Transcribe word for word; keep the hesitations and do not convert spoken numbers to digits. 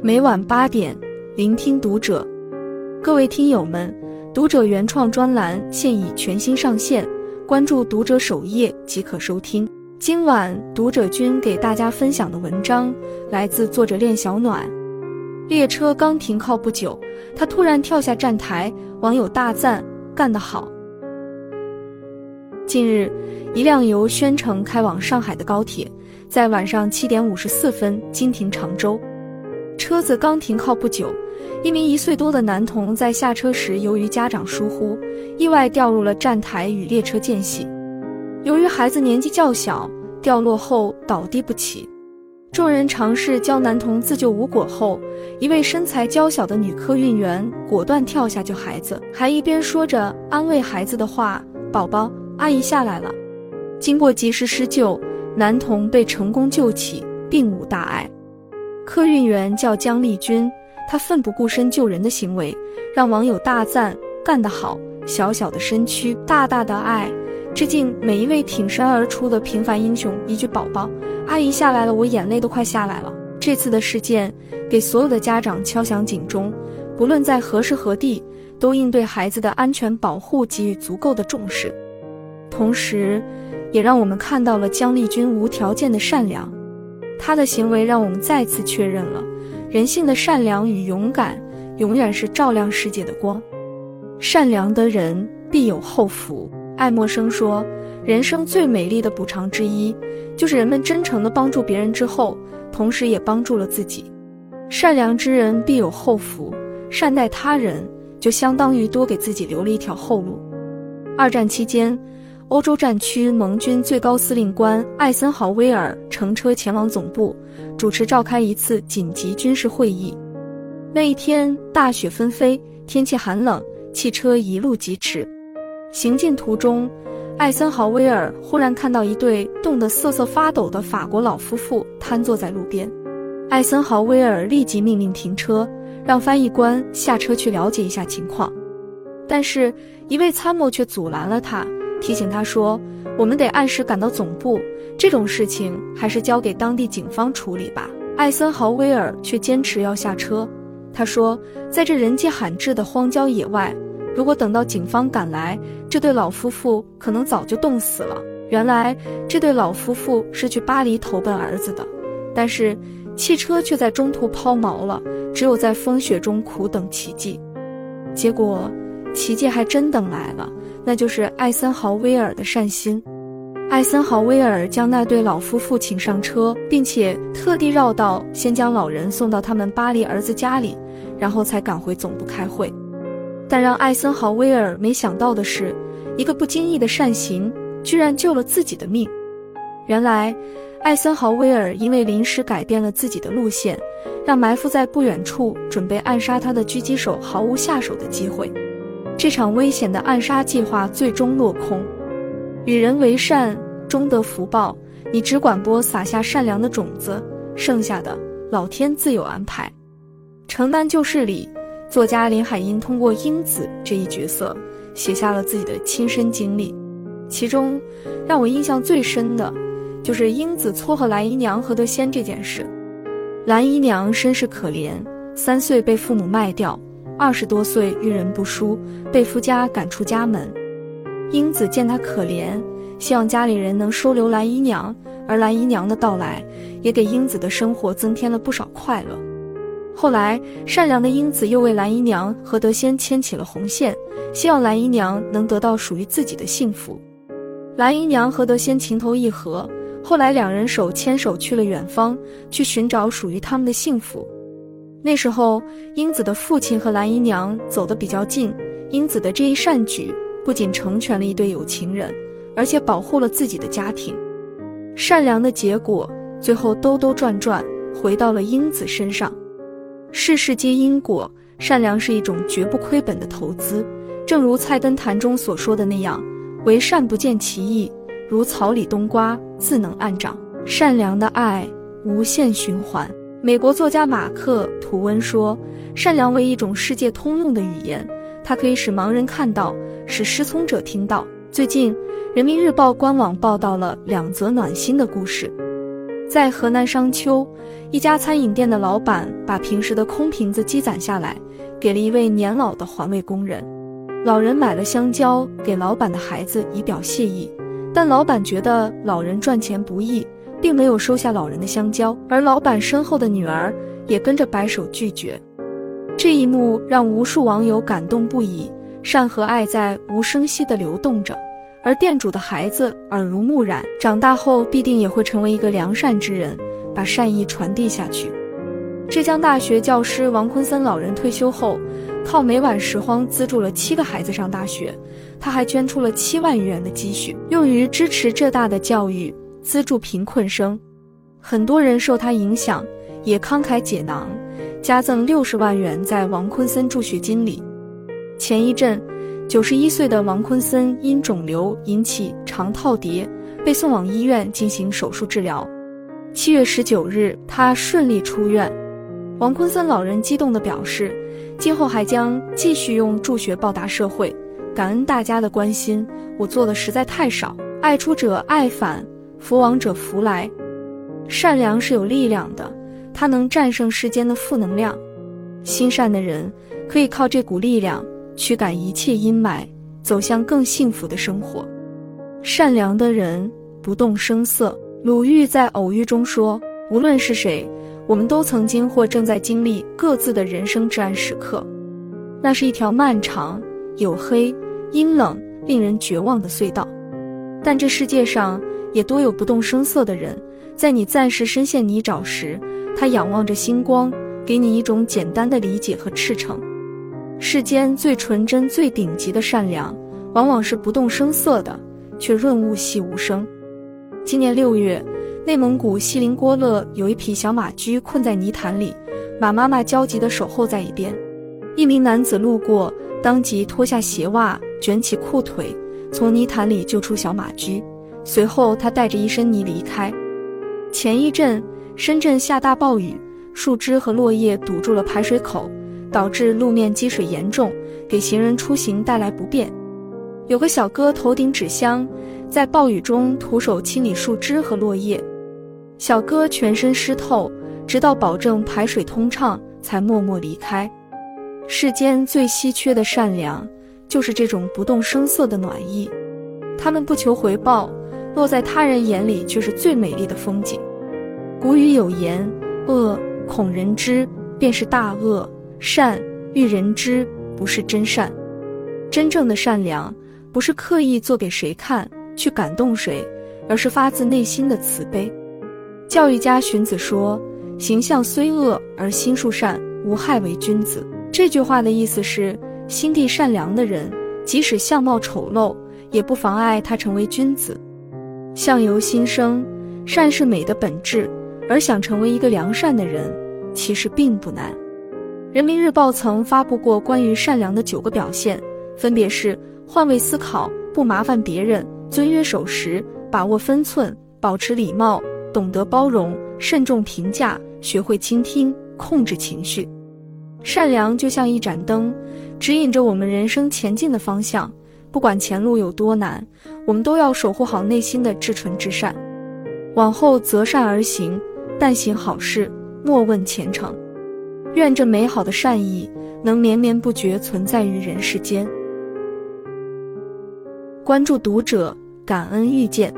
每晚八点，聆听读者。各位听友们，读者原创专栏现已全新上线，关注读者首页即可收听。今晚读者君给大家分享的文章来自作者练小暖。列车刚停靠不久，他突然跳下站台，网友大赞干得好。近日，一辆由宣城开往上海的高铁在晚上七点五十四分经停常州。车子刚停靠不久，一名一岁多的男童在下车时由于家长疏忽，意外掉入了站台与列车间隙。由于孩子年纪较小，掉落后倒地不起。众人尝试教男童自救无果后，一位身材娇小的女客运员果断跳下救孩子，还一边说着安慰孩子的话：“宝宝，阿姨下来了。”经过及时施救，男童被成功救起，并无大碍。客运员叫江丽君，她奋不顾身救人的行为让网友大赞干得好。小小的身躯，大大的爱，致敬每一位挺身而出的平凡英雄。一句宝宝，阿姨下来了，我眼泪都快下来了。这次的事件给所有的家长敲响警钟，不论在何时何地，都应对孩子的安全保护给予足够的重视。同时也让我们看到了江丽君无条件的善良，她的行为让我们再次确认了人性的善良与勇敢永远是照亮世界的光。善良的人必有后福。爱默生说，人生最美丽的补偿之一，就是人们真诚地帮助别人之后，同时也帮助了自己。善良之人必有后福，善待他人，就相当于多给自己留了一条后路。二战期间，欧洲战区盟军最高司令官艾森豪威尔乘车前往总部，主持召开一次紧急军事会议。那一天，大雪纷飞，天气寒冷，汽车一路疾驰。行进途中，艾森豪威尔忽然看到一对冻得瑟瑟发抖的法国老夫妇瘫坐在路边。艾森豪威尔立即命令停车，让翻译官下车去了解一下情况。但是，一位参谋却阻拦了他，提醒他说：“我们得按时赶到总部，这种事情还是交给当地警方处理吧。”艾森豪威尔却坚持要下车。他说：“在这人迹罕至的荒郊野外，如果等到警方赶来，这对老夫妇可能早就冻死了。”原来这对老夫妇是去巴黎投奔儿子的，但是汽车却在中途抛锚了，只有在风雪中苦等奇迹。结果奇迹还真等来了，那就是艾森豪威尔的善心。艾森豪威尔将那对老夫妇请上车，并且特地绕道先将老人送到他们巴黎儿子家里，然后才赶回总部开会。但让艾森豪威尔没想到的是，一个不经意的善行居然救了自己的命。原来艾森豪威尔因为临时改变了自己的路线，让埋伏在不远处准备暗杀他的狙击手毫无下手的机会。这场危险的暗杀计划最终落空。与人为善，终得福报。你只管播撒下善良的种子，剩下的老天自有安排。承担旧事里，作家林海音通过英子这一角色写下了自己的亲身经历，其中让我印象最深的就是英子撮合蓝姨娘和德仙这件事。蓝姨娘身世可怜，三岁被父母卖掉，二十多岁遇人不淑，被夫家赶出家门。英子见她可怜，希望家里人能收留蓝姨娘，而蓝姨娘的到来也给英子的生活增添了不少快乐。后来善良的英子又为蓝姨娘和德仙牵起了红线，希望蓝姨娘能得到属于自己的幸福。蓝姨娘和德仙情投意合，后来两人手牵手去了远方，去寻找属于他们的幸福。那时候英子的父亲和蓝姨娘走得比较近，英子的这一善举不仅成全了一对有情人，而且保护了自己的家庭。善良的结果最后兜兜转转回到了英子身上。世事皆因果，善良是一种绝不亏本的投资。正如菜根谭中所说的那样，为善不见其益，如草里冬瓜，自能暗长。善良的爱无限循环。美国作家马克·吐温说，善良为一种世界通用的语言，它可以使盲人看到，使失聪者听到，最近，人民日报官网报道了两则暖心的故事。在河南商丘，一家餐饮店的老板把平时的空瓶子积攒下来，给了一位年老的环卫工人。老人买了香蕉给老板的孩子以表谢意，但老板觉得老人赚钱不易，并没有收下老人的香蕉，而老板身后的女儿也跟着摆手拒绝。这一幕让无数网友感动不已，善和爱在无声息地流动着，而店主的孩子耳濡目染，长大后必定也会成为一个良善之人，把善意传递下去。浙江大学教师王坤森老人退休后，靠每晚拾荒资助了七个孩子上大学，他还捐出了七万余元的积蓄，用于支持浙大的教育，资助贫困生。很多人受他影响，也慷慨解囊，加赠六十万元在王坤森助学金里。前一阵，九十一岁的王坤森因肿瘤引起肠套叠，被送往医院进行手术治疗。七月十九日，他顺利出院。王坤森老人激动地表示，今后还将继续用助学报答社会，感恩大家的关心，我做的实在太少。爱出者爱返，福往者福来。善良是有力量的，它能战胜世间的负能量。心善的人可以靠这股力量驱赶一切阴霾，走向更幸福的生活。善良的人不动声色。鲁豫在《偶遇》中说，无论是谁，我们都曾经或正在经历各自的人生至暗时刻。那是一条漫长、黝黑、阴冷、令人绝望的隧道。但这世界上也多有不动声色的人，在你暂时深陷泥沼时，他仰望着星光，给你一种简单的理解和赤诚。世间最纯真最顶级的善良，往往是不动声色的，却润物细无声。今年六月，内蒙古锡林郭勒有一匹小马驹困在泥潭里，马妈妈焦急地守候在一边。一名男子路过，当即脱下鞋袜，卷起裤腿，从泥潭里救出小马驹，随后他带着一身泥离开。前一阵，深圳下大暴雨，树枝和落叶堵住了排水口，导致路面积水严重，给行人出行带来不便。有个小哥头顶纸箱，在暴雨中徒手清理树枝和落叶，小哥全身湿透，直到保证排水通畅才默默离开。世间最稀缺的善良，就是这种不动声色的暖意。他们不求回报，落在他人眼里却是最美丽的风景。古语有言，恶恐人知，便是大恶；善欲人知，不是真善。真正的善良，不是刻意做给谁看，去感动谁，而是发自内心的慈悲。教育家荀子说，形象虽恶而心术善，无害为君子。这句话的意思是，心地善良的人，即使相貌丑陋，也不妨碍他成为君子。相由心生，善是美的本质，而想成为一个良善的人，其实并不难。人民日报曾发布过关于善良的九个表现，分别是换位思考、不麻烦别人、遵约守时、把握分寸、保持礼貌、懂得包容、慎重评价、学会倾听、控制情绪。善良就像一盏灯，指引着我们人生前进的方向，不管前路有多难，我们都要守护好内心的至纯至善。往后择善而行，但行好事，莫问前程。愿这美好的善意能绵绵不绝存在于人世间。关注读者，感恩遇见。